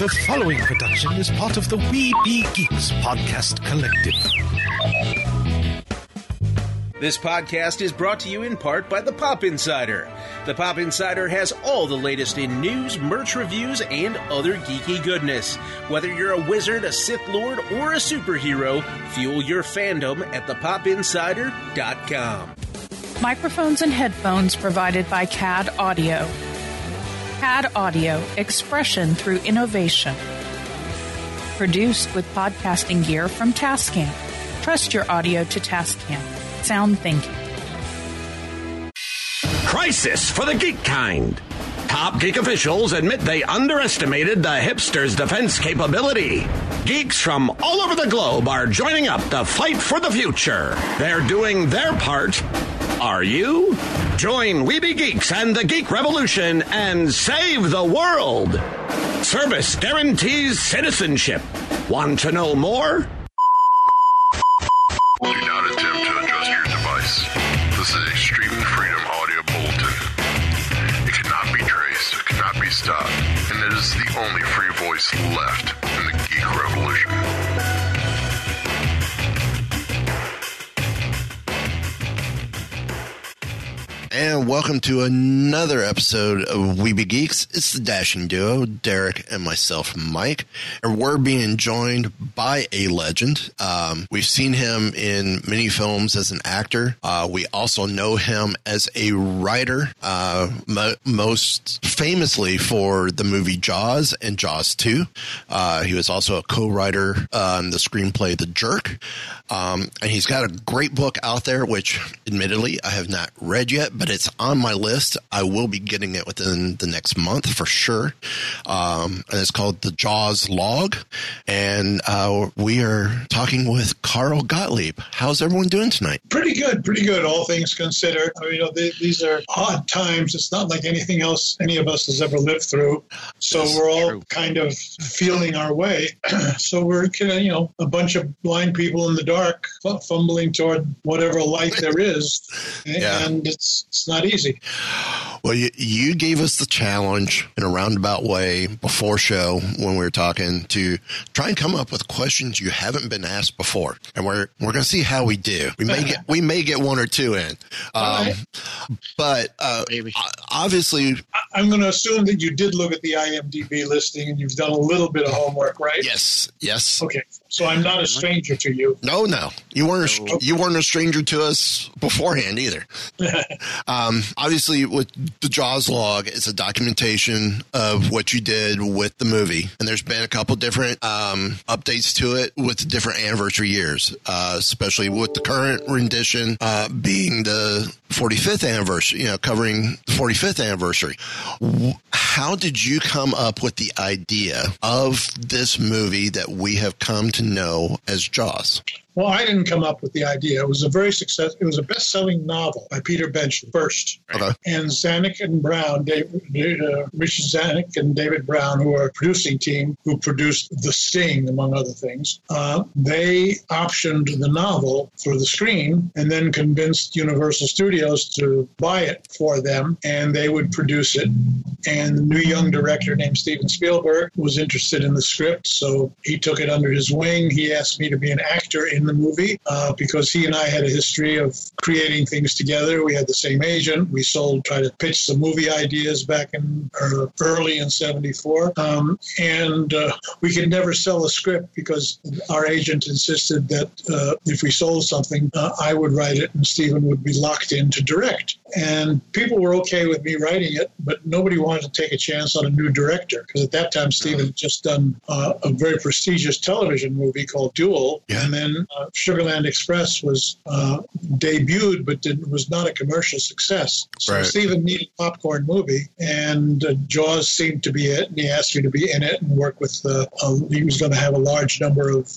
The following production is part of the We Be Geeks podcast collective. This podcast is brought to you in part by The Pop Insider. The Pop Insider has all the latest in news, merch reviews, and other geeky goodness. Whether you're a wizard, a Sith Lord, or a superhero, fuel your fandom at thepopinsider.com. Microphones and headphones provided by CAD Audio. CAD Audio, expression through innovation. Produced with podcasting gear from Tascam. Trust your audio to Tascam. Sound thinking. Crisis for the geek kind. Top geek officials admit they underestimated the hipsters' defense capability. Geeks from all over the globe are joining up to fight for the future. They're doing their part. Are you? Join We Be Geeks and the Geek Revolution and save the world. Service guarantees citizenship. Want to know more? Do not attempt to adjust your device. This is Extreme Freedom Audio Bulletin. It cannot be traced, it cannot be stopped, and it is the only free voice left in the Geek Revolution. And welcome to another episode of We Be Geeks. It's the dashing duo, Derek and myself, Mike. And we're being joined by a legend. We've seen him in many films as an actor. We also know him as a writer, most famously for the movie Jaws and Jaws 2. He was also a co-writer on the screenplay The Jerk. And he's got a great book out there, which admittedly I have not read yet, but it's on my list. I will be getting it within the next month for sure. And it's called The Jaws Log. And we are talking with Carl Gottlieb. How's everyone doing tonight? Pretty good. Pretty good, all things considered. I mean, you know, these are odd times. It's not like anything else any of us has ever lived through. So that's we're all true. Kind of feeling our way. So we're, you know, a bunch of blind people in the dark fumbling toward whatever light there is. Yeah. And it's not easy. Well, you gave us the challenge in a roundabout way before show when we were talking to try and come up with questions you haven't been asked before, and we're going to see how we do. We may get one or two in, right. But obviously, I'm going to assume that you did look at the IMDb listing and you've done a little bit of homework, right? Yes. Okay, so I'm not a stranger to you. No, you weren't a stranger to us beforehand either. Obviously, with the Jaws log, it's a documentation of what you did with the movie. And there's been a couple different updates to it with different anniversary years, especially with the current rendition being the 45th anniversary, you know, covering the 45th anniversary. How did you come up with the idea of this movie that we have come to know as Jaws? Well, I didn't come up with the idea. It was a best-selling novel by Peter Benchley first. Okay. And Zanuck and Brown, Richard Zanuck and David Brown, who are a producing team who produced The Sting, among other things, they optioned the novel for the screen and then convinced Universal Studios to buy it for them, and they would produce it. And the new young director named Steven Spielberg was interested in the script, so he took it under his wing. He asked me to be an actor in the movie because he and I had a history of creating things together. We had the same agent. We tried to pitch some movie ideas back in early in 74. And we could never sell a script because our agent insisted that if we sold something, I would write it and Steven would be locked in to direct. And people were okay with me writing it, but nobody wanted to take a chance on a new director because at that time, Steven had just done a very prestigious television movie called Duel. Yeah. And then Sugarland Express was debuted, but was not a commercial success. So right. Steven needed a popcorn movie, and Jaws seemed to be it, and he asked me to be in it and work with he was going to have a large number of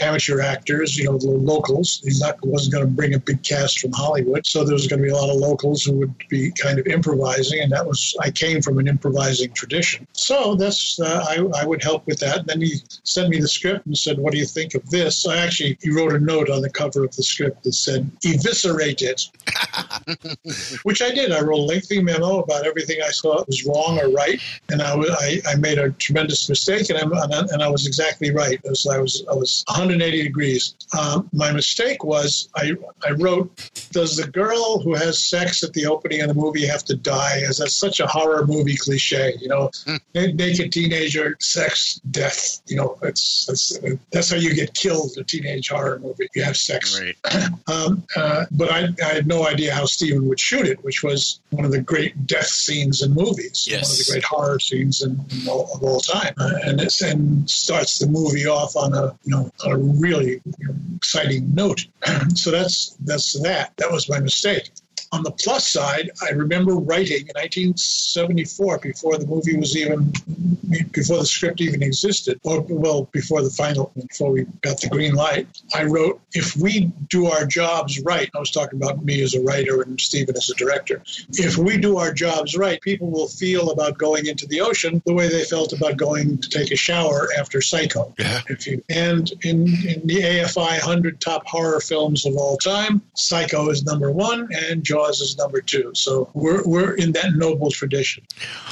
amateur actors, you know, the locals. He wasn't going to bring a big cast from Hollywood, so there was going to be a lot of locals who would be kind of improvising, and that was, I came from an improvising tradition. So that's, I would help with that. And then he sent me the script and said, what do you think of this? He wrote a note on the cover of the script that said, eviscerate it, which I did. I wrote a lengthy memo about everything I thought was wrong or right, and I made a tremendous mistake, and I was exactly right. I was 180 degrees. My mistake was I wrote, does the girl who has sex at the opening of the movie have to die? As that's such a horror movie cliche, you know, naked teenager, sex, death. You know, that's how you get killed in a teenage horror movie. You have sex. Right. But I had no idea how Steven would shoot it, which was one of the great death scenes in movies. Yes. One of the great horror scenes of all time. And starts the movie off on a really exciting note. So that's that. That was my mistake. On the plus side, I remember writing in 1974, before the script even existed, before we got the green light, I wrote, if we do our jobs right, I was talking about me as a writer and Steven as a director, if we do our jobs right, people will feel about going into the ocean the way they felt about going to take a shower after Psycho. Yeah. And in the AFI 100 top horror films of all time, Psycho is number one, and Jaws is number two. So we're in that noble tradition.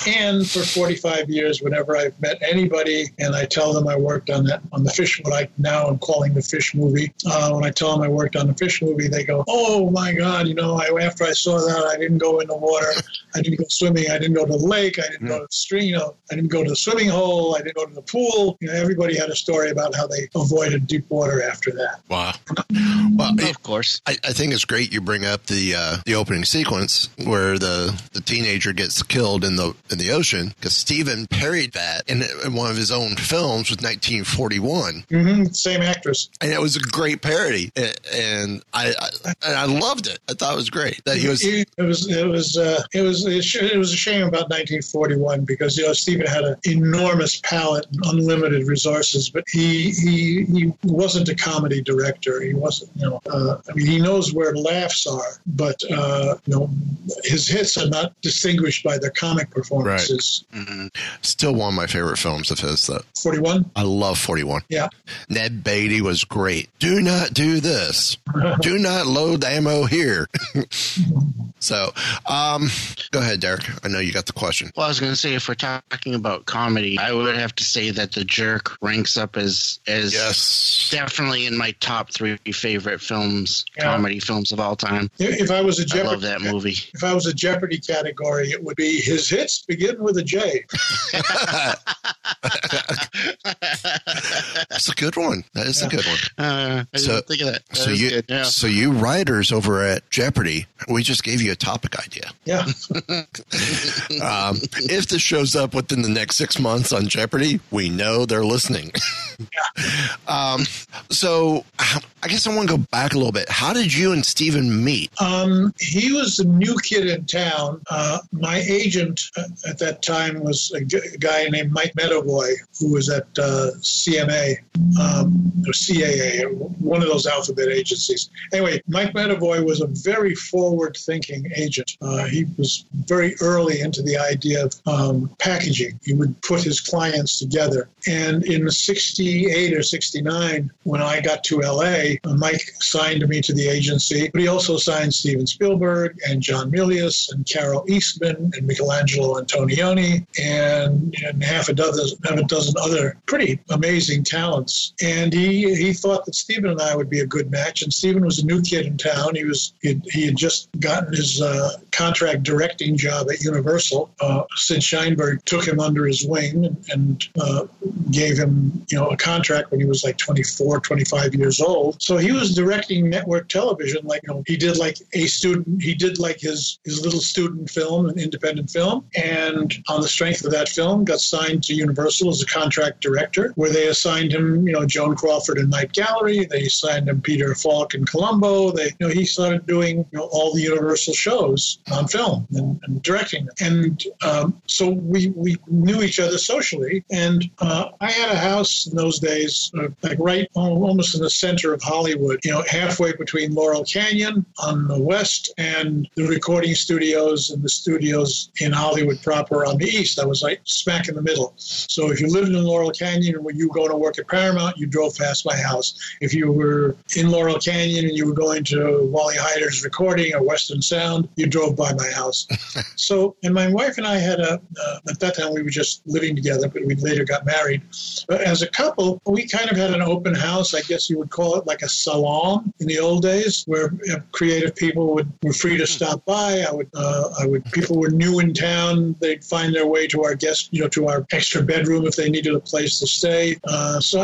And for 45 years, whenever I've met anybody and I tell them I worked on the Fish, what I now am calling the Fish movie, when I tell them I worked on the Fish movie, they go, oh my God, you know, after I saw that, I didn't go in the water. I didn't go swimming. I didn't go to the lake. I didn't go to the stream. You know, I didn't go to the swimming hole. I didn't go to the pool. You know, everybody had a story about how they avoided deep water after that. Wow. Well, of course. I think it's great you bring up the opening sequence where the teenager gets killed in the ocean, because Steven parried that in one of his own films with 1941. Mm-hmm. Same actress. And it was a great parody. And I loved it. I thought it was great. That he was. It was a shame about 1941 because, you know, Steven had an enormous palette and unlimited resources, but he wasn't a comedy director. He wasn't, you know, he knows where laughs are, but his hits are not distinguished by their comic performances. Right. Mm-hmm. Still one of my favorite films of his, though. 41? I love 41. Yeah. Ned Beatty was great. Do not do this. Do not load ammo here. So, go ahead, Derek. I know you got the question. Well, I was going to say, if we're talking about comedy, I would have to say that The Jerk ranks up as yes, definitely in my top three favorite films, comedy films of all time. If I was a Jeopardy, I love that movie. If I was a Jeopardy category, it would be his hits begin with a J. That's a good one. That is a good one. I didn't think of that. So you writers over at Jeopardy, we just gave you a topic idea. Yeah. If this shows up within the next 6 months on Jeopardy, we know they're listening. So I guess I want to go back a little bit. How did you and Steven meet? He was a new kid in town. My agent at that time was a guy named Mike Meadowboy, who was at CMA, or CAA, one of those alphabet agencies. Anyway, Mike Meadowboy was a very forward-thinking agent. He was very early into the idea of packaging. He would put his clients together. And in 68 or 69, when I got to L.A., Mike signed me to the agency, but he also signed Steven Spielberg and John Milius and Carol Eastman and Michelangelo Antonioni and half a dozen other pretty amazing talents. And he thought that Steven and I would be a good match. And Steven was a new kid in town. He had just gotten his contract directing job at Universal. Sid Sheinberg took him under his wing and gave him, you know, a contract when he was like 24, 25 years old. So he was directing network television, like, you know, he did like a student. He did like his little student film, an independent film, and on the strength of that film, got signed to Universal as a contract director, where they assigned him Joan Crawford and Night Gallery. They signed him Peter Falk in Colombo. He started doing all the Universal shows on film and directing them. And so we knew each other socially. And I had a house in those days, almost in the center of Hollywood, halfway between Laurel Canyon on the west and the recording studios and the studios in Hollywood proper on the east. I was smack in the middle. So if you lived in Laurel Canyon and when you go to work at Paramount, you drove past my house. If you were in Laurel Canyon and you were going to Wally Heider's recording or Western Sound, you drove by my house. So, and my wife and I had at that time we were just living together, but we later got married. But as a couple, we kind of had an open house. I guess you would call it like a salon in the old days, where creative people were free to stop by. People were new in town. They'd find their way to our guest, to our extra bedroom if they needed a place to stay. So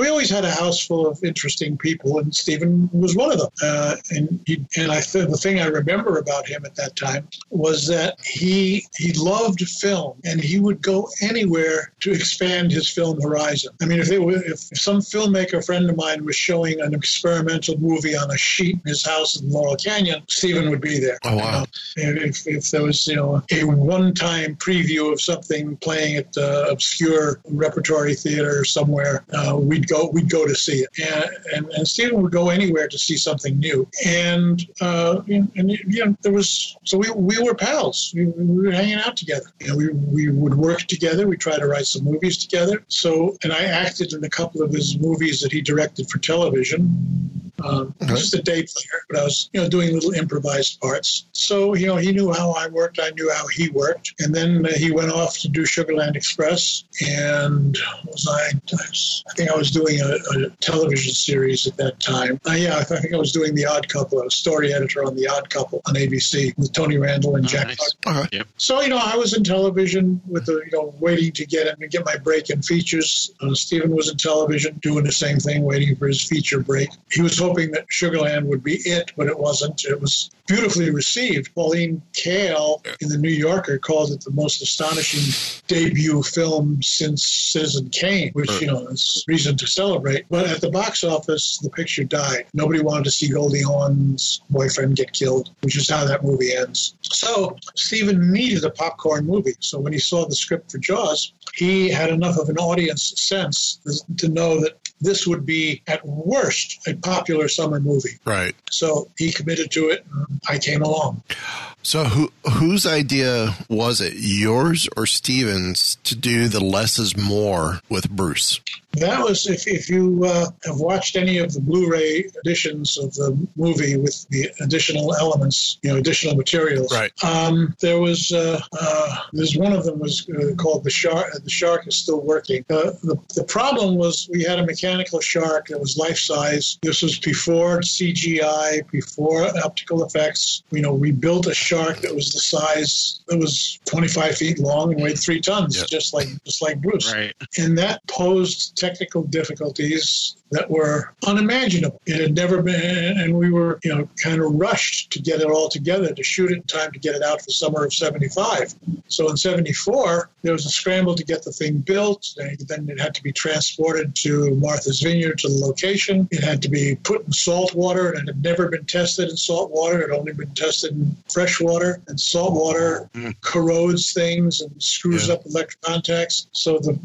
we always had a house full of interesting people, and Steven was one of them. The thing I remember about him at that time was that he loved film, and he would go anywhere to expand his film horizon. I mean, if some filmmaker friend of mine was showing an experimental movie on a sheet in his house in Laurel Canyon, Steven would be there. Oh, wow. If there was a one-time preview of something playing at the obscure repertory theater somewhere, we'd go to see it, and Steven would go anywhere to see something new. And we were pals. We were hanging out together. We would work together. We tried to write some movies together. So, and I acted in a couple of his movies that he directed for television. I was just a day player, but I was, doing little improvised parts. So, he knew how I worked. I knew how he worked. And then he went off to do Sugarland Express. And I think I was doing a television series at that time. I think I was doing The Odd Couple. I was story editor on The Odd Couple on ABC with Tony Randall and Jack Buck. Nice. Yep. So, I was in television with waiting to get my break in features. Steven was in television doing the same thing, waiting for his feature break. He was hoping that Sugarland would be it, but it wasn't. It was beautifully received. Pauline Kael in The New Yorker called it the most astonishing debut film since Citizen Kane, which, is reason to celebrate. But at the box office, the picture died. Nobody wanted to see Goldie Hawn's boyfriend get killed, which is how that movie ends. So Steven needed a popcorn movie. So when he saw the script for Jaws, he had enough of an audience sense to know that this would be, at worst, a popular summer movie. Right. So he committed to it, and I came along. So whose idea was it, yours or Steven's, to do the less is more with Bruce? That was, if you have watched any of the Blu-ray editions of the movie with the additional elements, additional materials. Right. There was, there's one of them was called The Shark Is Still Working. The problem was we had a mechanical shark that was life-size. This was before CGI, before optical effects. We built a shark that was the size, that was 25 feet long and weighed 3 tons, yep. just like Bruce. Right. And that posed technical difficulties that were unimaginable. It had never been, and we were, kind of rushed to get it all together, to shoot it in time to get it out for summer of 75. So in 74, there was a scramble to get the thing built. Then it had to be transported to Martha's Vineyard, to the location. It had to be put in salt water, and it had never been tested in salt water. It had only been tested in fresh water, and salt water corrodes things and screws up electric contacts. So the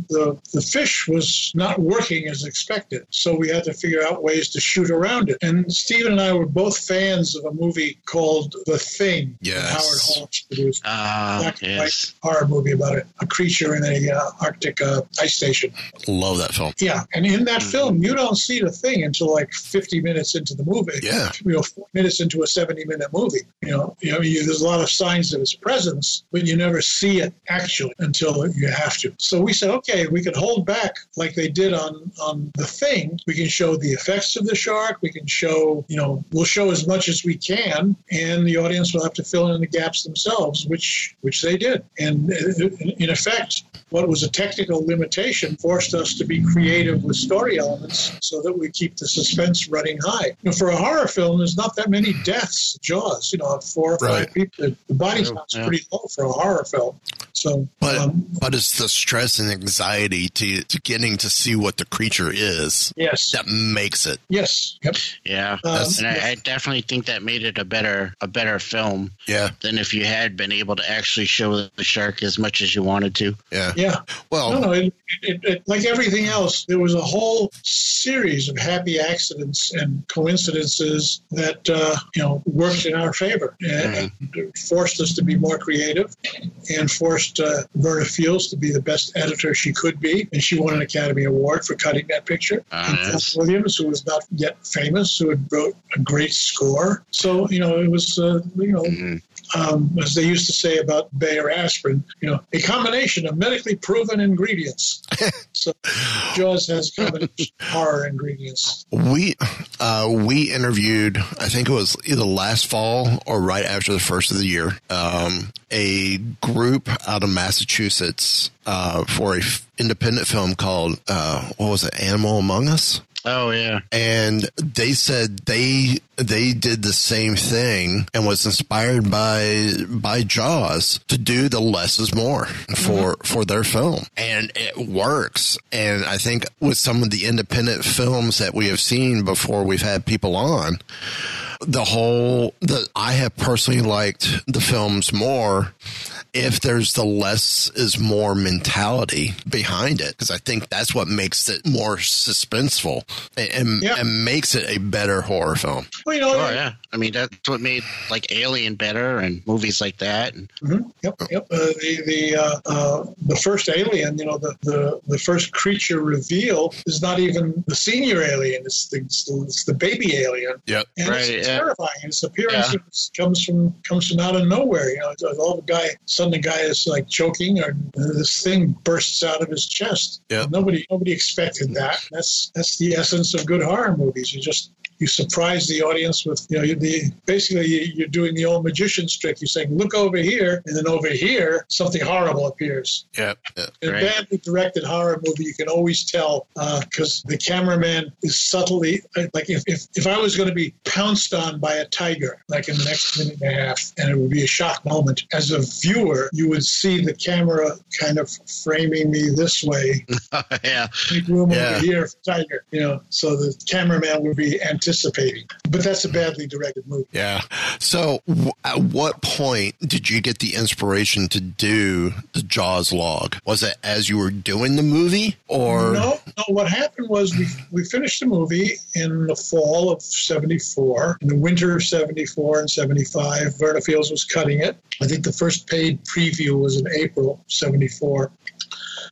fish was not working as expected. So we had to figure out ways to shoot around it. And Steven and I were both fans of a movie called The Thing. Yes. Howard Hawks produced. Yes. A horror movie about a creature in a Arctic ice station. Love that film. Yeah. And in that film, you don't see the thing until like 50 minutes into the movie. Yeah. 4 minutes into a 70-minute movie. There's a lot of signs of its presence, but you never see it actually until you have to. So we said, okay, we could hold back like they did on The Thing. We can show the effects of the shark. We can show, we'll show as much as we can, and the audience will have to fill in the gaps themselves, which they did. And in effect, what was a technical limitation forced us to be creative with story elements so that we keep the suspense running high. For a horror film, there's not that many deaths. Jaws, 4 or 5 people. The body count's pretty low for a horror film. So, but it's the stress and anxiety to getting to see what the creature is. Yes, that makes it. Yes. Yep. Yeah. I definitely think that made it a better film. Yeah. Than if you had been able to actually show the shark as much as you wanted to. Yeah. Yeah. Well, no. It, like everything else, there was a whole series of happy accidents and coincidences that worked in our favor and forced us to be more creative and forced Verna Fields to be the best editor she could be, and she won an Academy Award for cutting that picture. And John Williams, who was not yet famous, who had wrote a great score. So it was as they used to say about Bayer aspirin, a combination of medically proven ingredients. So Jaws has a combination of horror ingredients. We interviewed, I think it was either last fall or right after the first of the year, a group out of Massachusetts for an independent film called, Animal Among Us? Oh, yeah. And they said they did the same thing and was inspired by Jaws to do the less is more for their film. And it works. And I think with some of the independent films that we have seen before we've had people on, I have personally liked the films more if there's the less is more mentality behind it, because I think that's what makes it more suspenseful and makes it a better horror film. Well, yeah. I mean, that's what made like Alien better and movies like that. Mm-hmm. Yep. The first Alien, the first creature reveal is not even the senior alien; it's the baby alien. Yep. And right. It's terrifying. Its appearance comes from out of nowhere. All the guy. Suddenly, the guy is like choking, or this thing bursts out of his chest. Yep. Nobody expected that. That's the essence of good horror movies. You surprise the audience with, you're doing the old magician's trick. You're saying, look over here, and then over here, something horrible appears. Yeah. In a badly directed horror movie, you can always tell because the cameraman is subtly, like if I was going to be pounced on by a tiger, like in the next minute and a half, and it would be a shock moment, as a viewer, you would see the camera kind of framing me this way. Yeah. Big room over here for tiger, so the cameraman would be anticipating. But that's a badly directed movie. Yeah. So at what point did you get the inspiration to do the Jaws log? Was it as you were doing the movie? Or No, what happened was we finished the movie in the fall of 74. In the winter of 74 and 75, Verna Fields was cutting it. I think the first paid preview was in April 74.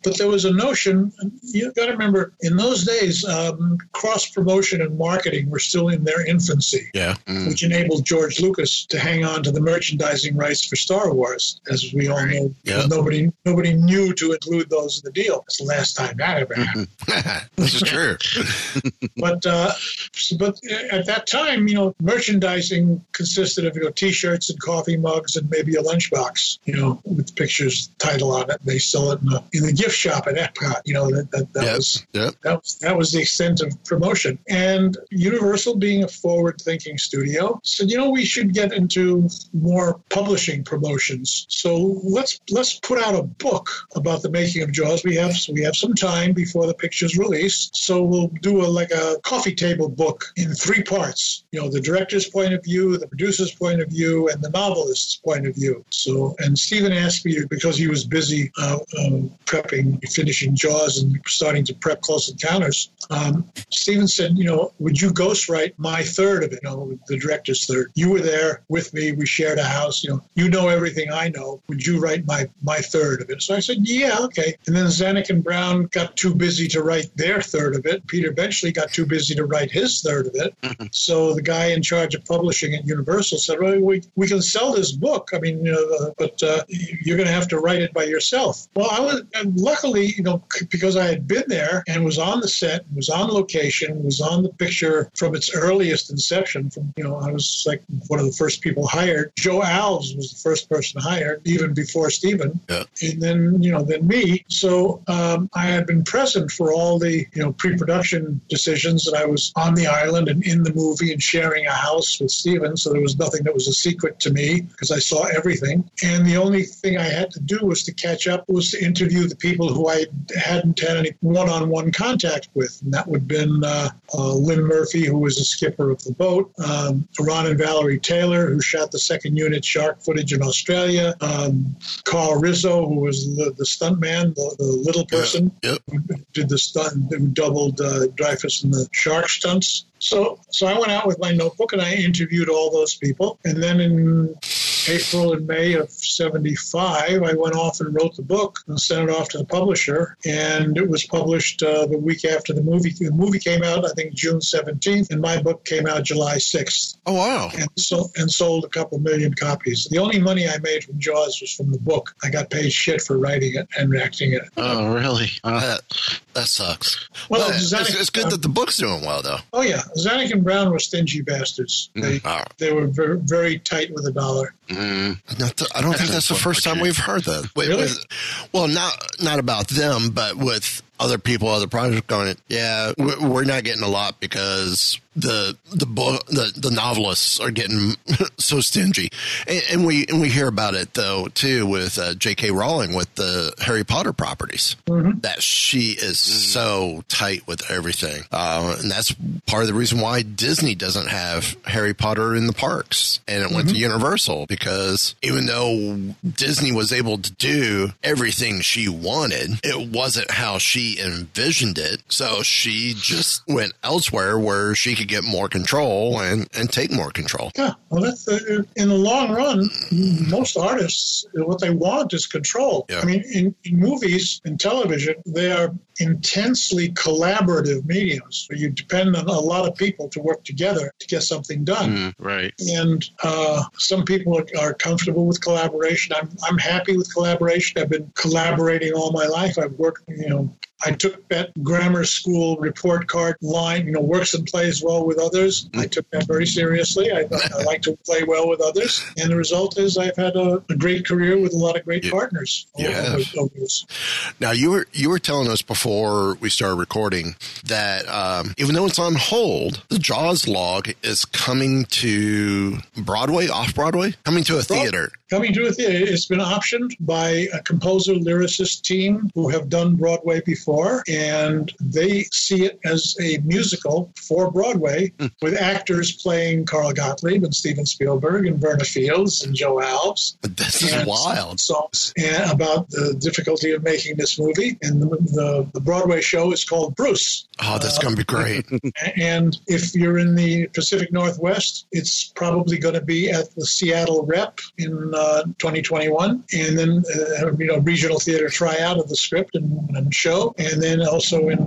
But there was a notion, you've got to remember, in those days, cross-promotion and marketing were still in their infancy, which enabled George Lucas to hang on to the merchandising rights for Star Wars, as we all know. Yeah. Nobody knew to include those in the deal. It's the last time that ever happened. This is true. But at that time, merchandising consisted of, T-shirts and coffee mugs and maybe a lunchbox, with pictures, title on it. They sell it in the gift shop at Epcot, that was the extent of promotion. And Universal, being a forward-thinking studio, said, we should get into more publishing promotions. So let's put out a book about the making of Jaws. We have some time before the picture's released, so we'll do a coffee table book in 3 parts. The director's point of view, the producer's point of view, and the novelist's point of view. So, and Steven asked me, because he was busy prepping, finishing Jaws and starting to prep Close Encounters, Steven said, would you ghostwrite my third of it, the director's third? You were there with me. We shared a house. You know everything I know. Would you write my third of it? So I said, yeah, okay. And then Zanuck and Brown got too busy to write their third of it. Peter Benchley got too busy to write his third of it. So the guy in charge of publishing at Universal said, well, we can sell this book. I mean, but you're going to have to write it by yourself. Well, I was luckily, you know, because I had been there and was on the set, was on location, was on the picture from its earliest inception. From, you know, I was like one of the first people hired. Joe Alves was the first person hired, even before Steven. Yeah. And then, you know, then me. So I had been present for all the, you know, pre-production decisions, that I was on the island and in the movie and sharing a house with Steven. So there was nothing that was a secret to me because I saw everything. And the only thing I had to do was to catch up, was to interview the people who I hadn't had any one-on-one contact with. And that would have been Lynn Murphy, who was the skipper of the boat, Ron and Valerie Taylor, who shot the second unit shark footage in Australia, Carl Rizzo, who was the stunt man, the little person, who did the stunt, who doubled Dreyfus in the shark stunts. So I went out with my notebook and I interviewed all those people. And then in April and May of 75, I went off and wrote the book and sent it off to the publisher. And it was published the week after the movie. The movie came out, I think, June 17th, and my book came out July 6th. Oh, wow. And sold a couple million copies. The only money I made from Jaws was from the book. I got paid shit for writing it and acting in it. Oh, really? That sucks. Well, it's good that the book's doing well, though. Oh, yeah. Zanuck and Brown were stingy bastards. They were very, very tight with the dollar. I don't think that's the first time we've heard that. Really? Well, not about them, but with other people, other projects going, yeah, we're not getting a lot because the novelists are getting so stingy, and we hear about it though too with J.K. Rowling with the Harry Potter properties, that she is so tight with everything, and that's part of the reason why Disney doesn't have Harry Potter in the parks, and it went to Universal, because even though Disney was able to do everything she wanted, it wasn't how she envisioned it, so she just went elsewhere where she could get more control and take more control. Yeah, well, that's in the long run, most artists, what they want is control. Yeah. I mean, in movies and television, they are intensely collaborative mediums where you depend on a lot of people to work together to get something done. Right. And some people are comfortable with collaboration. I'm happy with collaboration. I've been collaborating all my life. I've worked, you know, I took that grammar school report card line, you know, works and plays well with others. I took that very seriously. I like to play well with others. And the result is I've had a great career with a lot of great partners. Now, you were telling us before we started recording that even though it's on hold, the Jaws log is coming to Broadway, off-Broadway, coming to a theater. Coming to a theater. It's been optioned by a composer, lyricist team who have done Broadway before, and they see it as a musical for Broadway with actors playing Carl Gottlieb and Steven Spielberg and Verna Fields and Joe Alves. This is wild. Songs about the difficulty of making this movie. And the Broadway show is called Bruce. Oh, that's going to be great. And if you're in the Pacific Northwest, it's probably going to be at the Seattle Rep in 2021, and then regional theater tryout of the script and show, and then also in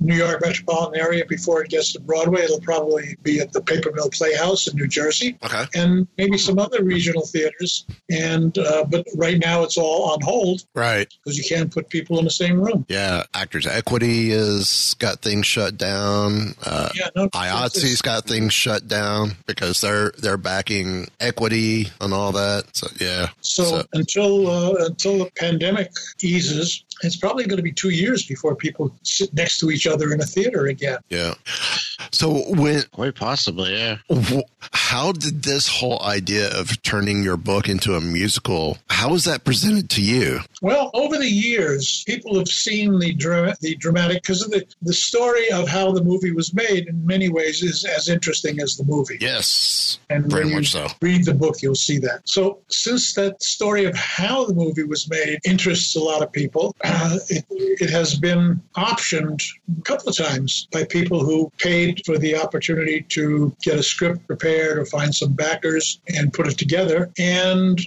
New York metropolitan area before it gets to Broadway. It'll probably be at the Paper Mill Playhouse in New Jersey, and maybe some other regional theaters. And but right now it's all on hold, right? Because you can't put people in the same room. Yeah, Actors Equity has got things shut down. IATSE's got things shut down because they're backing equity and all that. So yeah. So. until the pandemic eases, it's probably going to be 2 years before people sit next to each other in a theater again. Yeah. So quite possibly, yeah. How did this whole idea of turning your book into a musical, how was that presented to you? Well, over the years, people have seen the dramatic, because of the story of how the movie was made in many ways is as interesting as the movie. Yes, and very much so. Read the book, you'll see that. So since that story of how the movie was made interests a lot of people, it has been optioned a couple of times by people who paid for the opportunity to get a script prepared or find some backers and put it together. And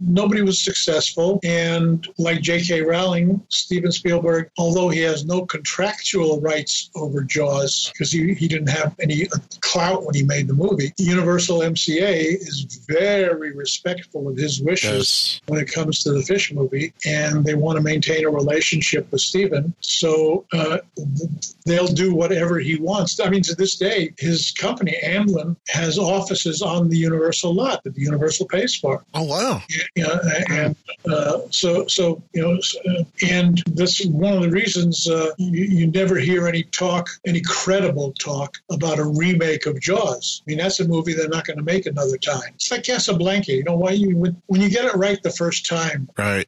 nobody was successful. And like J.K. Rowling, Steven Spielberg, although he has no contractual rights over Jaws because he didn't have any clout when he made the movie, the Universal MCA is very respectful of his wishes when it comes to the Fish movie, and they want to maintain a relationship with Steven. So they'll do whatever he wants. I mean, to this day, his company, Amblin, has offices on the Universal lot that the Universal pays for. Oh, wow. Yeah, and that's one of the reasons you never hear any credible talk about a remake of Jaws. I mean, that's a movie they're not going to make another time. It's like Casablanca. You know, when you get it right the first time, right?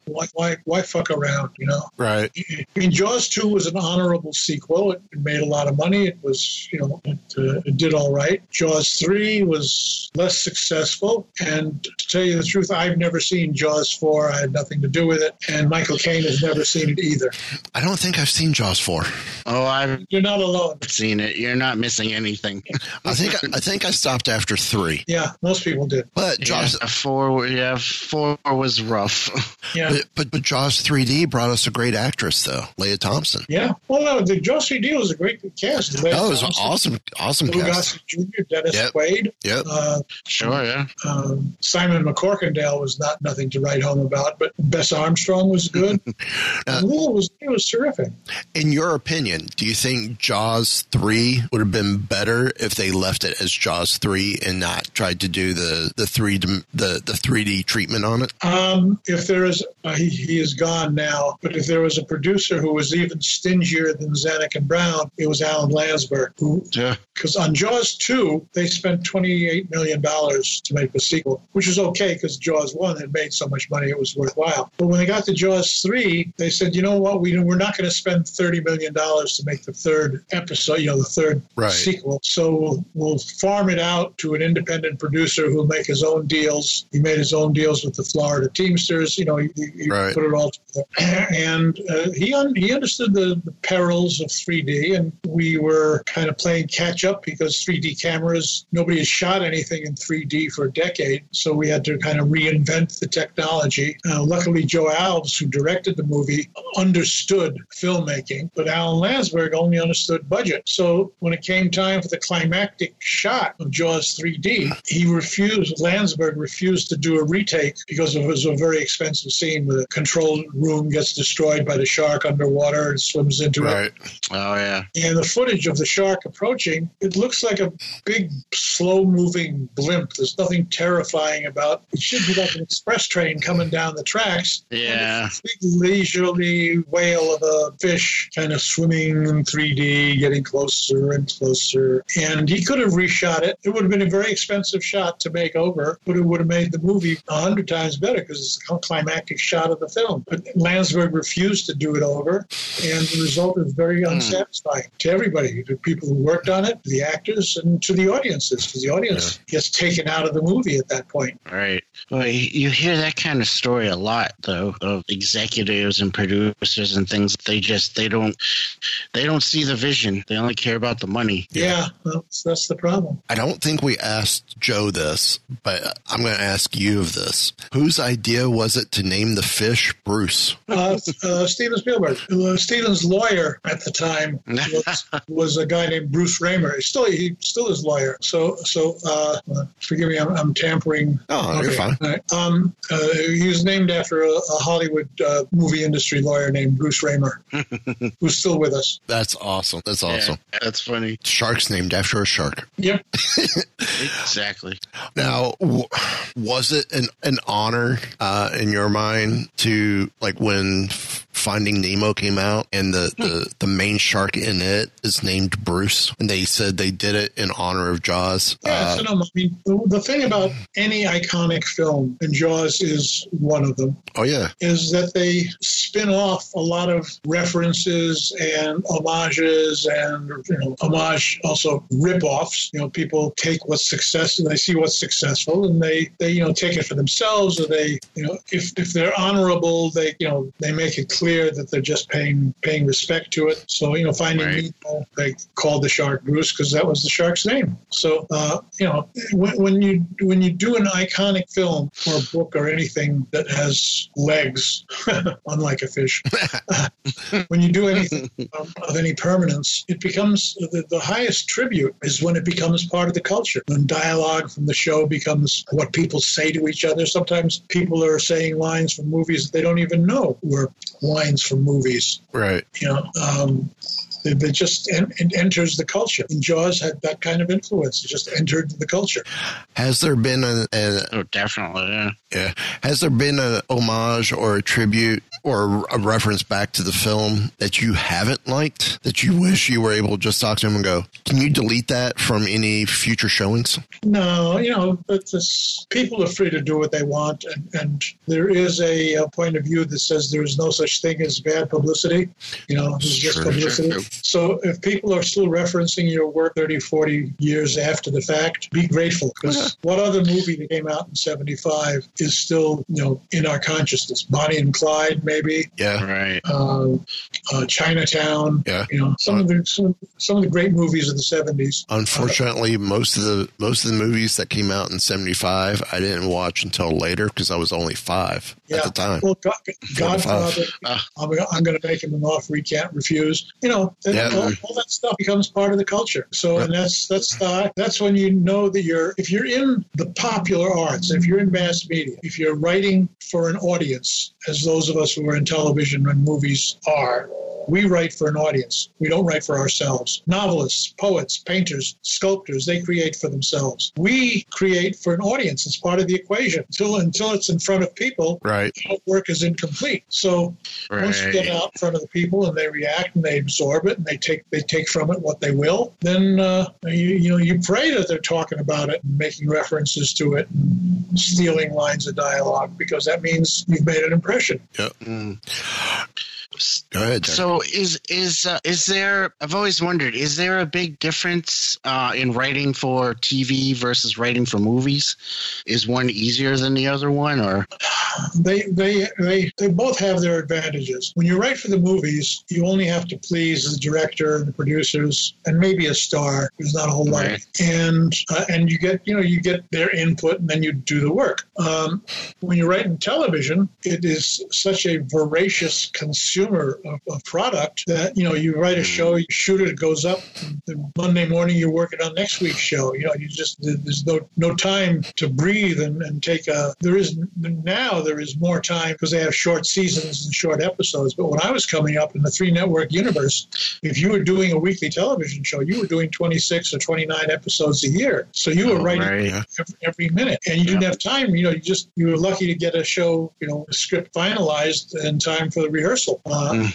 Why fuck around, you know? Right. I mean, Jaws 2 was an honorable sequel. It made a lot of money. It was, you know, it did all right. Jaws 3 was less successful. And to tell you the truth, I've never seen Jaws 4. I had nothing to do with it. And Michael Caine has never seen it either. I don't think I've seen Jaws 4. Oh, you're not alone. Seen it. You're not missing anything. I think I stopped after 3. Yeah, most people did. But Jaws 4 was rough. Yeah. But Jaws 3D brought us a great actress, though, Leia Thompson. Yeah. Well, no, the Jaws 3D was a great cast. It was an awesome Lou cast. Gossett Jr., Dennis Quaid. Yep. Sure, yeah. Simon McCorkindale was nothing to write home about, but Bess Armstrong was good. It was terrific. In your opinion, do you think Jaws 3 would have been better if they left it as Jaws 3 and not tried to do the 3D treatment on it? If there is, he is gone now, but if there was a producer who was even stingier than Zanuck and Brown, it was Alan Landsberg. Because on Jaws 2, they spent $28 million to make the sequel, which is okay because Jaws 1 had made so much money it was worthwhile. But when they got to Jaws 3, they said, you know what, we're not going to spend $30 million to make the third episode, you know, the third sequel. So we'll farm it out to an independent producer who'll make his own deals. He made his own deals with the Florida Teamsters. You know, he put it all together. And he understood the perils of 3D, and we were kind of playing catch up because 3D cameras, nobody has shot anything in 3D for a decade. So we had to kind of reinvent the technology. Luckily, Joe Alves, who directed the movie, understood filmmaking, but Alan Landsberg only understood budget. So when it came time for the climactic shot of Jaws 3D, Landsberg refused to do a retake because it was a very expensive scene where the control room gets destroyed by the shark underwater and swims into it. Oh, yeah. And the footage of the shark approaching, it looks like a big, slow-moving blimp. There's nothing terrifying about it. It should be like an express train coming down the tracks. Yeah. It's a big, leisurely whale of a fish kind of swimming in 3D, getting closer and closer. And he could have reshot it. It would have been a very expensive shot to make over, but it would have made the movie 100 times better because it's a climactic shot of the film. But Landsberg refused to do it over, and the result is very unsatisfying to everybody, to people who worked on it, to the actors, and to the audiences, because the audience gets taken out of the movie at that point. Right. Well, you hear that kind of story a lot, though, of executives and producers and things. They don't see the vision. They only care about the money. Yeah, well, that's the problem. I don't think we asked Joe this, but I'm going to ask you of this. Whose idea was it to name the fish Bruce? Steven Spielberg. Steven's lawyer at the time was a guy named Bruce Ramer. He's still his lawyer. So forgive me, I'm tampering. Oh, okay. You're fine. Right. He was named after a Hollywood movie industry lawyer named Bruce Ramer, who's still with us. That's awesome. That's awesome. Yeah, that's funny. Shark's named after a shark. Yep. Exactly. Now, was it an honor in your mind to, like, when Finding Nemo came out and the main shark in it is named Bruce, and they said they did it in honor of Jaws? Yeah, I mean, the thing about any iconic film, and Jaws is one of them, is that they spin off a lot of references and homages and, you know, homage, also rip-offs. You know, people take what's successful, and they see what's successful, and they take it for themselves, or they, if they're honorable, they make it clear clear that they're just paying respect to it. So, you know, finding people, they called the shark Bruce because that was the shark's name. So, you know, when you do an iconic film or a book or anything that has legs, unlike a fish, when you do anything of any permanence, it becomes the highest tribute is when it becomes part of the culture. When dialogue from the show becomes what people say to each other. Sometimes people are saying lines from movies that they don't even know were lines from movies. Right. You know, it just it enters the culture. And Jaws had that kind of influence. It just entered the culture. Has there been oh, definitely, yeah. Yeah. Has there been an homage or a tribute or a reference back to the film that you haven't liked, that you wish you were able to just talk to him and go, can you delete that from any future showings? No, you know, but people are free to do what they want. And there is a point of view that says there is no such thing as bad publicity. You know, it's just publicity. Sure. So if people are still referencing your work 30, 40 years after the fact, be grateful. Because what other movie that came out in 75 is still, you know, in our consciousness? Bonnie and Clyde, maybe. Yeah. Right. Chinatown. Yeah. You know, some of the great movies of the 70s. Unfortunately, most of the movies that came out in 75, I didn't watch until later because I was only 5 at the time. Well, Godfather. I'm going to make him an offer he can't refuse. You know, all that stuff becomes part of the culture. So, and that's when you know that if you're in the popular arts, if you're in mass media, if you're writing for an audience, as those of us who are in television and movies are, we write for an audience. We don't write for ourselves. Novelists, poets, painters, sculptors, they create for themselves. We create for an audience. It's part of the equation. Until it's in front of people, our work is incomplete. So once you get out in front of the people and they react and they absorb it and they take from it what they will, then you pray that they're talking about it and making references to it and stealing lines of dialogue, because that means you've made an impression. Yep. Mm. Go ahead, Derek. So is there? I've always wondered: is there a big difference in writing for TV versus writing for movies? Is one easier than the other one, or they both have their advantages? When you write for the movies, you only have to please the director and the producers, and maybe a star. There's not a whole lot, and you get their input, and then you do the work. When you write in television, it is such a voracious consumer of a product that, you know, you write a show, you shoot it, it goes up. The Monday morning, you're working on next week's show. You know, you just, there's no time to breathe and take a, there is more time because they have short seasons and short episodes. But when I was coming up in the 3-network universe, if you were doing a weekly television show, you were doing 26 or 29 episodes a year. So you were writing every minute, and you didn't have time. You know, you were lucky to get a show, you know, a script finalized in time for the rehearsal.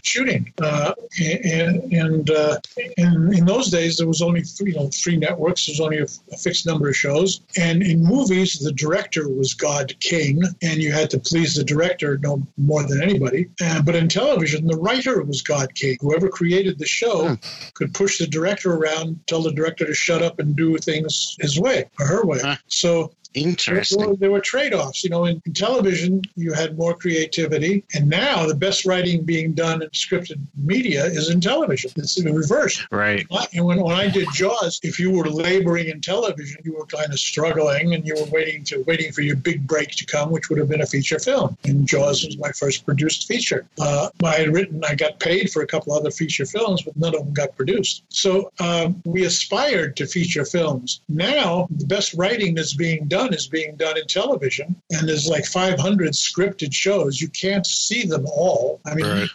Shooting and in those days there was only three networks. There was only a fixed number of shows, and in movies the director was God King, and you had to please the director no more than anybody. But in television, the writer was God King. Whoever created the show could push the director around, tell the director to shut up and do things his way or her way. So. Interesting. There were trade-offs. You know, in television, you had more creativity, and now the best writing being done in scripted media is in television. It's in reverse. Right. And when I did Jaws, if you were laboring in television, you were kind of struggling, and you were waiting for your big break to come, which would have been a feature film. And Jaws was my first produced feature. I got paid for a couple other feature films, but none of them got produced. So we aspired to feature films. Now, the best writing that's being done is being done in television, and there's like 500 scripted shows. You can't see them all. I mean,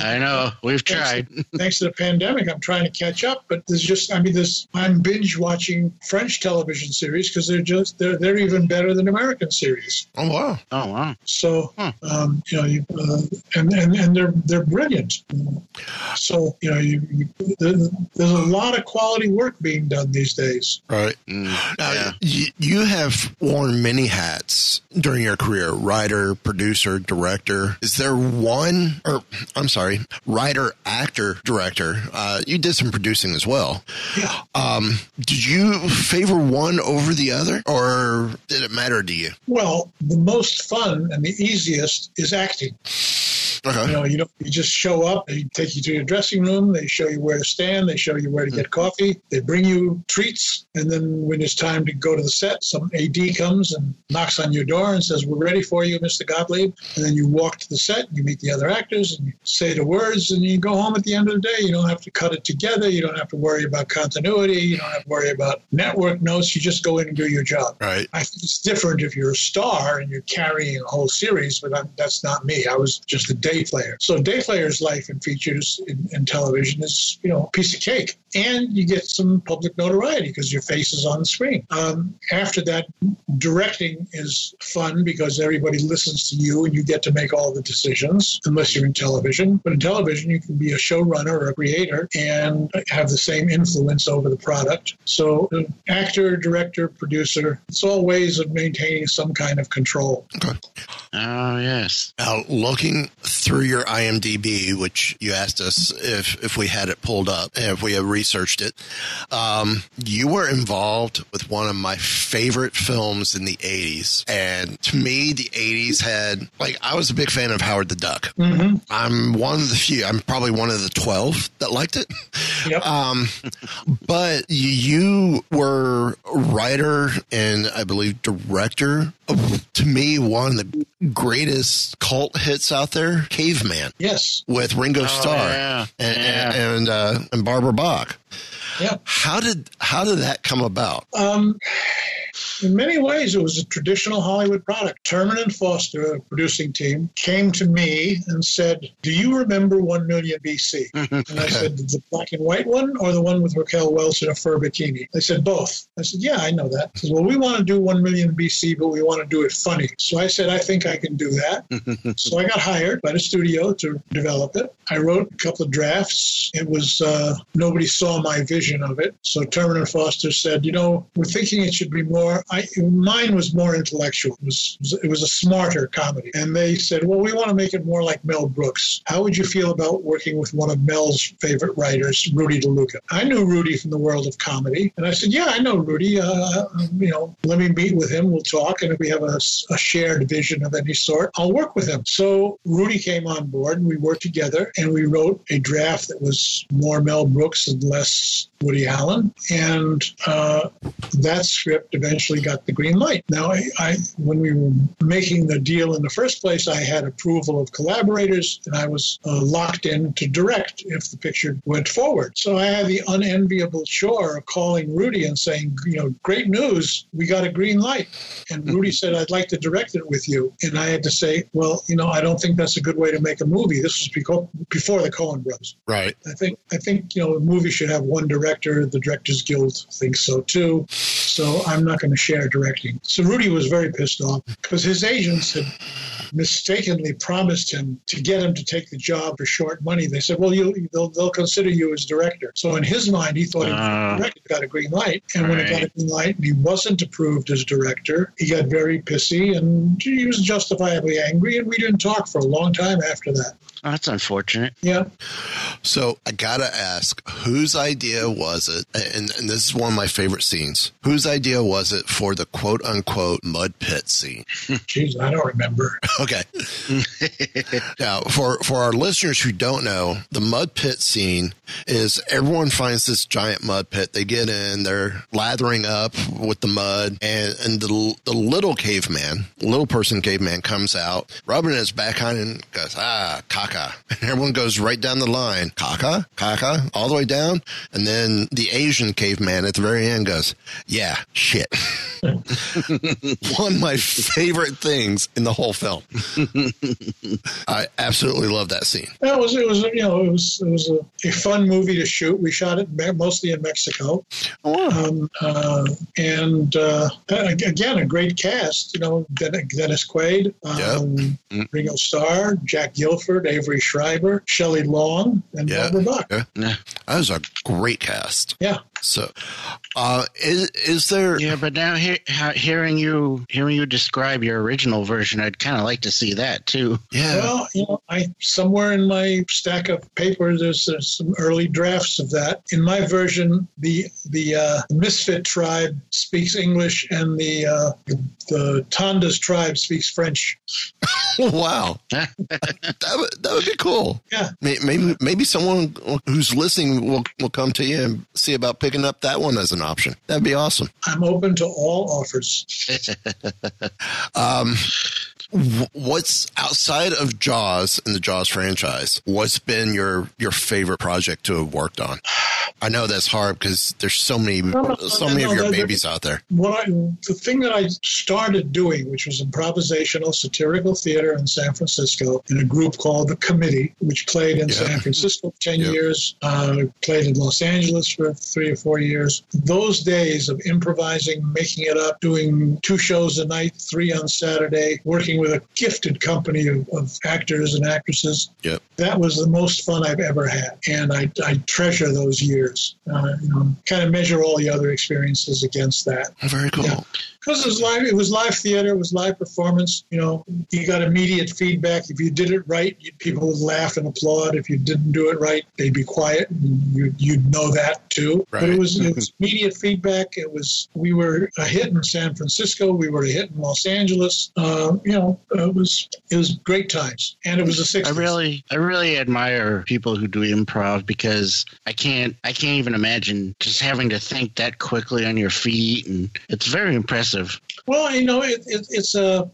I know we've tried. Thanks to the pandemic, I'm trying to catch up, but there's just, I mean, I'm binge watching French television series because they're even better than American series. Oh wow! So you know, and they're brilliant. So you know, there's a lot of quality work being done these days. Right. You have worn many hats during your career: writer, producer, director. Is there one, or I'm sorry, writer, actor, director? You did some producing as well. Yeah. Did you favor one over the other, or did it matter to you? Well, the most fun and the easiest is acting. Uh-huh. You know, you just show up. They take you to your dressing room. They show you where to stand. They show you where to get coffee. They bring you treats. And then when it's time to go to the set, some AD comes and knocks on your door and says, "We're ready for you, Mr. Gottlieb." And then you walk to the set. And you meet the other actors and you say the words, and you go home at the end of the day. You don't have to cut it together. You don't have to worry about continuity. You don't have to worry about network notes. You just go in and do your job. Right. I think it's different if you're a star and you're carrying a whole series, but that's not me. I was just a day player. So day player's life in features in television is, you know, a piece of cake. And you get some public notoriety because your face is on the screen. After that, directing is fun because everybody listens to you and you get to make all the decisions, unless you're in television. But in television, you can be a showrunner or a creator and have the same influence over the product. So actor, director, producer, it's all ways of maintaining some kind of control. Okay. Oh, yes. Now, looking through your IMDb, which you asked us if we had it pulled up, if we had researched it, you were involved with one of my favorite films in the 80s. And to me, the 80s had, like, I was a big fan of Howard the Duck. Mm-hmm. I'm one of the few, I'm probably one of the 12 that liked it. Yep. But you were a writer and I believe director of, to me, one of the greatest cult hits out there, Caveman. Yes. With Ringo Starr. Yeah. And Barbara Bach. Yeah. How did that come about? In many ways, it was a traditional Hollywood product. Terman and Foster, a producing team, came to me and said, "Do you remember 1 Million BC?" And I said, "The black and white one or the one with Raquel Welch in a fur bikini?" They said, "Both." I said, "Yeah, I know that." I said, "Well, we want to do 1 Million BC, but we want to do it funny." So I said, "I think I can do that." So I got hired by the studio to develop it. I wrote a couple of drafts. It was, nobody saw my vision of it. So Terman and Foster said, "You know, we're thinking it should be more." Mine was more intellectual. It was a smarter comedy. And they said, "Well, we want to make it more like Mel Brooks. How would you feel about working with one of Mel's favorite writers, Rudy DeLuca?" I knew Rudy from the world of comedy. And I said, "Yeah, I know Rudy. Let me meet with him. We'll talk. And if we have a shared vision of any sort, I'll work with him." So Rudy came on board and we worked together and we wrote a draft that was more Mel Brooks and less Woody Allen. And that script eventually got the green light. Now, when we were making the deal in the first place, I had approval of collaborators and I was locked in to direct if the picture went forward. So I had the unenviable chore of calling Rudy and saying, "You know, great news, we got a green light." And Rudy said, "I'd like to direct it with you." And I had to say, "Well, you know, I don't think that's a good way to make a movie." This was before the Coen brothers. Right. I think, you know, a movie should have one director. The Directors Guild thinks so too. So I'm not going to share directing. So Rudy was very pissed off because his agents had mistakenly promised him to get him to take the job for short money. They said, "Well, they'll consider you as director." So in his mind, he thought he got a green light. And when it got a green light and he wasn't approved as director, he got very pissy and he was justifiably angry. And we didn't talk for a long time after that. Oh, that's unfortunate. Yeah. So I got to ask, whose idea was it? And this is one of my favorite scenes. Whose idea was it for the quote unquote mud pit scene? Jeez, I don't remember. Okay. Now, for our listeners who don't know, the mud pit scene is everyone finds this giant mud pit. They get in, they're lathering up with the mud, and the little person caveman comes out, rubbing his backhand and goes, "Caca." And everyone goes right down the line, "Caca, caca," all the way down. And then the Asian caveman at the very end goes, "Yeah, shit." One of my favorite things in the whole film. I absolutely love that scene. It was a fun movie to shoot. We shot it mostly in Mexico. Oh. Again, a great cast. You know, Dennis Quaid, Ringo Starr, Jack Gilford, Avery Schreiber, Shelley Long, and Barbara Bach. Yeah. That was a great cast. Yeah. So Is there? Yeah, but now hearing you describe your original version, I'd kind of like to see that too. Yeah. Well, you know, somewhere in my stack of paper, there's some early drafts of that. In my version, the Misfit tribe speaks English, and the Tondas tribe speaks French. Wow, that would be cool. Yeah, maybe someone who's listening will come to you and see about picking up that one as an option. That'd be awesome. I'm open to all offers. What's outside of Jaws and the Jaws franchise? What's been your favorite project to have worked on? I know that's hard because there's so many of your babies out there. The thing that I started doing, which was improvisational satirical theater in San Francisco, in a group called The Committee, which played in San Francisco for 10 years, played in Los Angeles for 3 or 4 years. Those days of improvising, making it up, doing 2 shows a night, 3 on Saturday, working with a gifted company of actors and actresses. Yep. That was the most fun I've ever had. And I treasure those years. Kind of measure all the other experiences against that. Very cool. Yeah. Because it was live theater, it was live performance. You know, you got immediate feedback. If you did it right, people would laugh and applaud. If you didn't do it right, they'd be quiet, and you'd know that too. Right. But it was immediate feedback. We were a hit in San Francisco. We were a hit in Los Angeles. It was great times, and it was the 60s. I really admire people who do improv, because I can't even imagine just having to think that quickly on your feet, and it's very impressive. Well, you know, it's a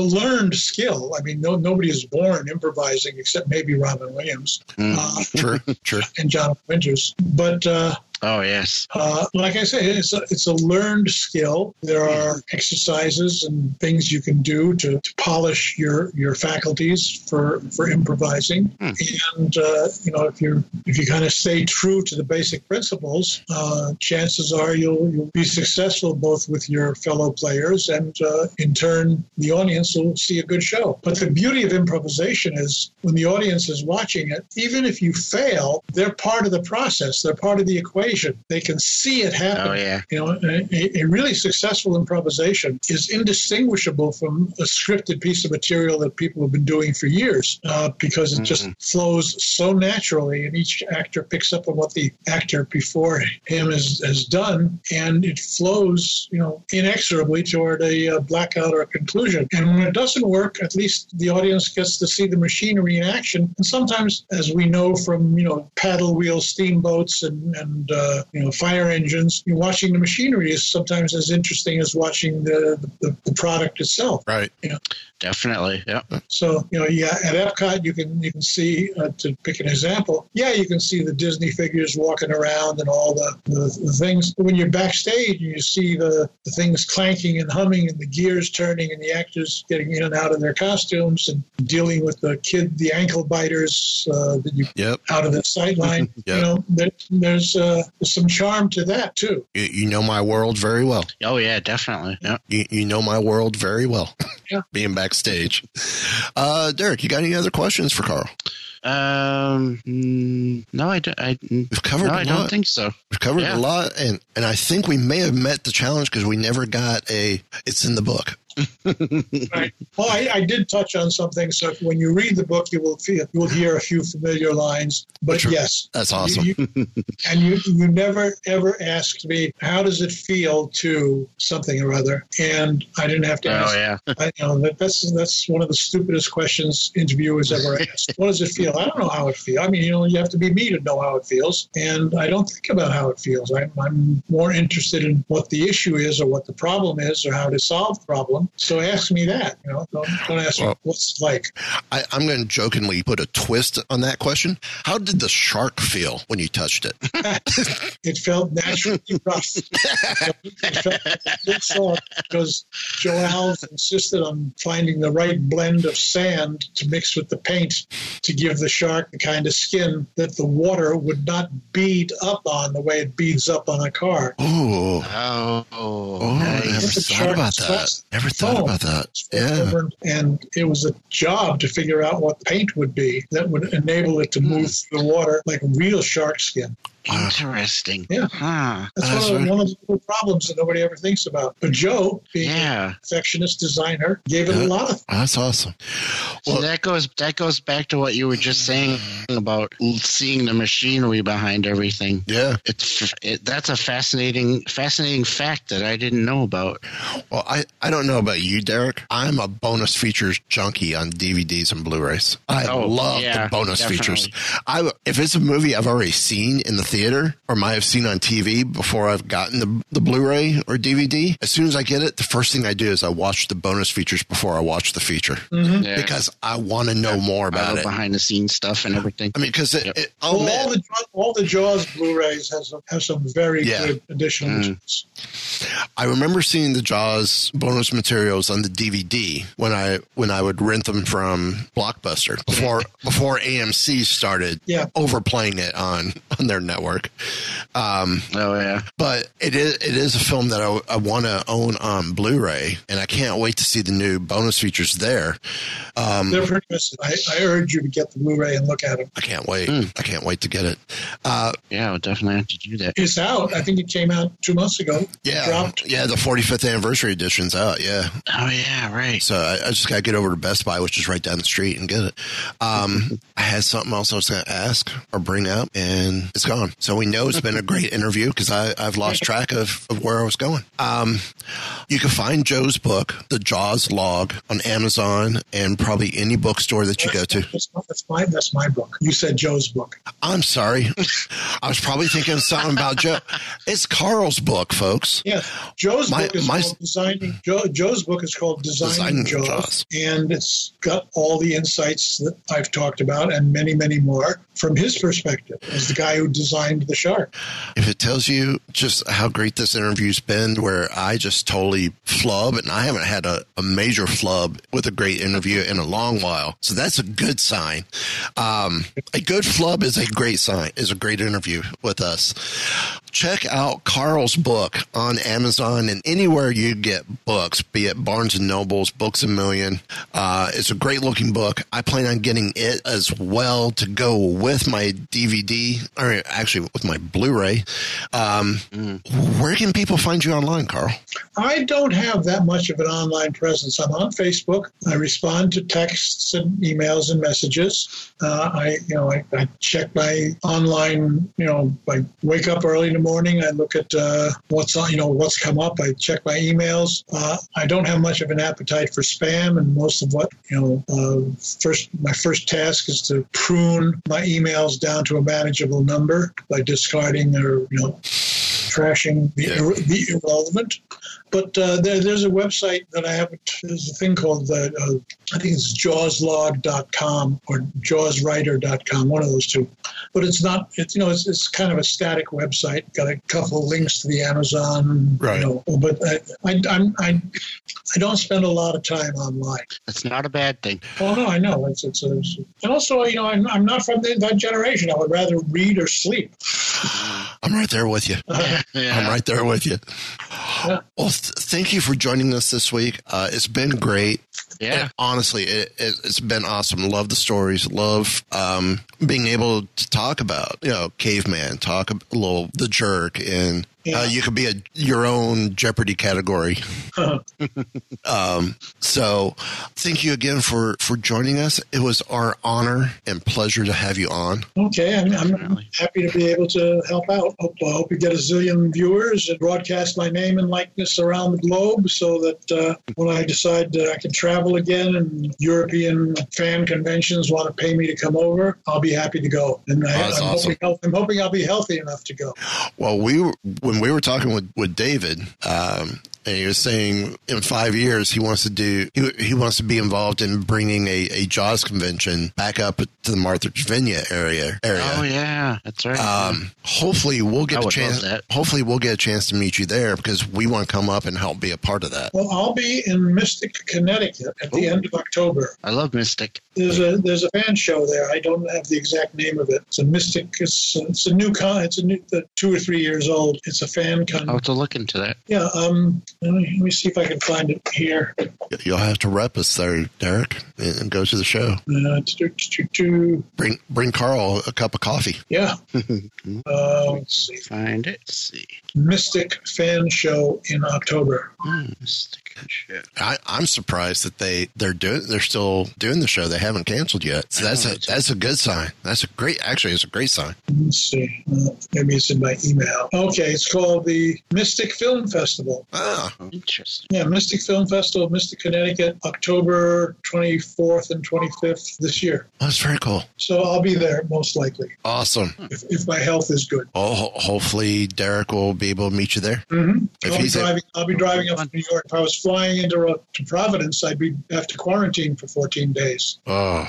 learned skill. I mean, nobody is born improvising except maybe Robin Williams, sure. and Jonathan Winters. But oh yes, like I say, it's a learned skill. There are exercises and things you can do to polish your faculties for improvising. And if you kind of stay true to the basic principles, chances are you'll be successful both with your fellow players and in turn the audience will see a good show. But the beauty of improvisation is when the audience is watching it, even if you fail, they're part of the process. They're part of the equation. They can see it happen. Oh, yeah. You know, a really successful improvisation is indistinguishable from a scripted piece of material that people have been doing for years, because it just flows so naturally, and each actor picks up on what the actor before him has done, and it flows, you know, inexorably toward a blackout or a conclusion. And when it doesn't work, at least the audience gets to see the machinery in action. And sometimes, as we know from, you know, paddle wheel steamboats and fire engines, you know, watching the machinery is sometimes as interesting as watching the product itself. Right. You know? Definitely. Yeah. So, you know, yeah, at Epcot, you can see, to pick an example, you can see the Disney figures walking around and all the things. But when you're backstage and you see the things clanking and humming and the gears turning and the actors getting in and out of their costumes and dealing with the ankle biters that you out of the sideline, you know, there's some charm to that too. You know my world very well. Oh yeah, definitely. Yeah. You know my world very well. Yeah. Being backstage. Derek, you got any other questions for Carl? No, we've covered a lot. I don't think so. We've covered a lot, and I think we may have met the challenge because we never got it's in the book. Right. Well, I did touch on something. So when you read the book, you will hear a few familiar lines. But sure. Yes, that's awesome. You never ever asked me how does it feel to something or other, and I didn't have to ask. Oh yeah, that's one of the stupidest questions interviewers ever asked. What does it feel? I don't know how it feels. I mean, you know, you have to be me to know how it feels, and I don't think about how it feels. I'm more interested in what the issue is, or what the problem is, or how to solve the problem. So ask me that. You know, don't ask me what's it like. I'm going to jokingly put a twist on that question. How did the shark feel when you touched it? It felt naturally rough. It felt soft because Joe Alves insisted on finding the right blend of sand to mix with the paint to give the shark the kind of skin that the water would not bead up on the way it beads up on a car. Ooh. Oh, nice. I never thought about that. Never thought about that. Yeah. And it was a job to figure out what paint would be that would enable it to move through the water like real shark skin. Interesting. Yeah. Huh. That's one of the little problems that nobody ever thinks about. But Joe, being a perfectionist designer, gave it a lot of thought. That's awesome. Well, so that goes back to what you were just saying about seeing the machinery behind everything. Yeah. That's a fascinating fact that I didn't know about. Well, I don't know about you, Derek. I'm a bonus features junkie on DVDs and Blu-rays. I love the bonus features. If it's a movie I've already seen in the theater or might have seen on TV before I've gotten the Blu-ray or DVD, as soon as I get it, the first thing I do is I watch the bonus features before I watch the feature because I want to know more about it. Behind the scenes stuff and everything. I mean, because all the Jaws Blu-rays has some very good additional features. I remember seeing the Jaws bonus materials on the DVD when I would rent them from Blockbuster before AMC started overplaying it on their network. But it is a film that I want to own on Blu-ray, and I can't wait to see the new bonus features there. They're pretty interesting. I urge you to get the Blu-ray and look at them. I can't wait. I can't wait to get it. I'll definitely have to do that. It's out. I think it came out 2 months ago. Yeah. Dropped. Yeah, the 45th anniversary edition's out. Yeah. Oh, yeah, right. So I just got to get over to Best Buy, which is right down the street, and get it. I had something else I was going to ask or bring up, and it's gone. So we know it's been a great interview because I've lost track of where I was going. You can find Joe's book, The Jaws Log, on Amazon and probably any bookstore that you go to. That's my book. You said Joe's book. I'm sorry. I was probably thinking something about Joe. It's Carl's book, folks. Yes. Joe's book is called Designing Jaws. And it's got all the insights that I've talked about and many, many more from his perspective as the guy who designed the shark. If it tells you just how great this interview's been, where I just totally flub, and I haven't had a major flub with a great interview in a long while. So that's a good sign. A good flub is a great sign, is a great interview with us. Check out Carl's book on Amazon and anywhere you get books, be it Barnes & Noble's, Books A Million. It's a great looking book. I plan on getting it as well to go with my DVD, or actually with my Blu-ray. Where can people find you online, Carl? I don't have that much of an online presence. I'm on Facebook. I respond to texts and emails and messages. I check my online. I wake up early in the morning. I look at what's on. What's come up. I check my emails. I don't have much of an appetite for spam, and most of what my first task is to prune my emails down to a manageable number by discarding or trashing the irrelevant. But there's a website that I have. There's a thing called, I think it's jawslog.com or jawswriter.com, one of those two. But it's not, it's kind of a static website. Got a couple of links to the Amazon. Right. But I don't spend a lot of time online. That's not a bad thing. Oh, no, I know. And also, I'm not from that generation. I would rather read or sleep. I'm right there with you. I'm right there with you. Yeah. Well, thank you for joining us this week. It's been great. Yeah. Honestly, it's been awesome. Love the stories. Love being able to talk about, Caveman, talk a little, The Jerk, and you could be your own Jeopardy category. So thank you again for joining us. It was our honor and pleasure to have you on. Okay. I'm happy to be able to help out. I hope you get a zillion viewers and broadcast my name and likeness around the globe so that when I decide that I can travel again and European fan conventions want to pay me to come over, I'll be happy to go. And awesome. I'm hoping I'll be healthy enough to go. Well, when we were talking with David, and he was saying in 5 years he wants to be involved in bringing a Jaws convention back up to the Martha's Vineyard area. Oh yeah, that's right. Hopefully we'll get a chance. Hopefully we'll get a chance to meet you there because we want to come up and help be a part of that. Well, I'll be in Mystic, Connecticut at the end of October. I love Mystic. There's a fan show there. I don't have the exact name of it. It's a Mystic. It's a new 2 or 3 years old. It's a fan con. I'll have to look into that. Yeah. Let me see if I can find it here. You'll have to rep us there, Derek, and go to the show. Bring Carl a cup of coffee. Yeah. Let's see. Find it. Let's see. Mystic Fan Show in October. Mystic Show. I'm surprised that they're still doing the show. They haven't canceled yet. So that's a good sign. It's a great sign. Let's see. Maybe it's in my email. Okay, it's called the Mystic Film Festival. Ah, interesting. Yeah, Mystic Film Festival, Mystic, Connecticut, October 24th and 25th this year. Oh, that's very cool. So I'll be there, most likely. Awesome. If my health is good. Oh, hopefully Derek will be able to meet you there. Mm-hmm. I'll be driving up to New York. If I was flying to Providence, I'd have to quarantine for 14 days. Oh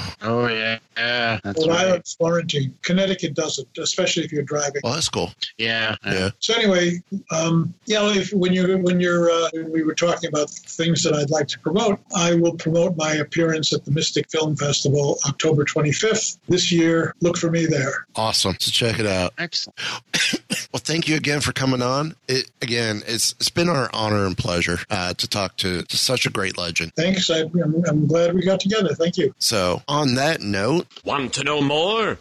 yeah. Yeah, that's Rhode Island quarantine. Connecticut doesn't, especially if you're driving. Oh, that's cool. Yeah. So anyway, we were talking about things that I'd like to promote. I will promote my appearance at the Mystic Film Festival, October 25th this year. Look for me there. Awesome. So check it out. Excellent. Well, thank you again for coming on. It's been our honor and pleasure to talk to such a great legend. Thanks. I'm glad we got together. Thank you. So on that note, want to know more?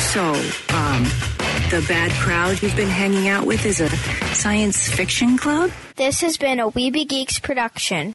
So, the bad crowd you've been hanging out with is a science fiction club? This has been a Weeby Geeks production.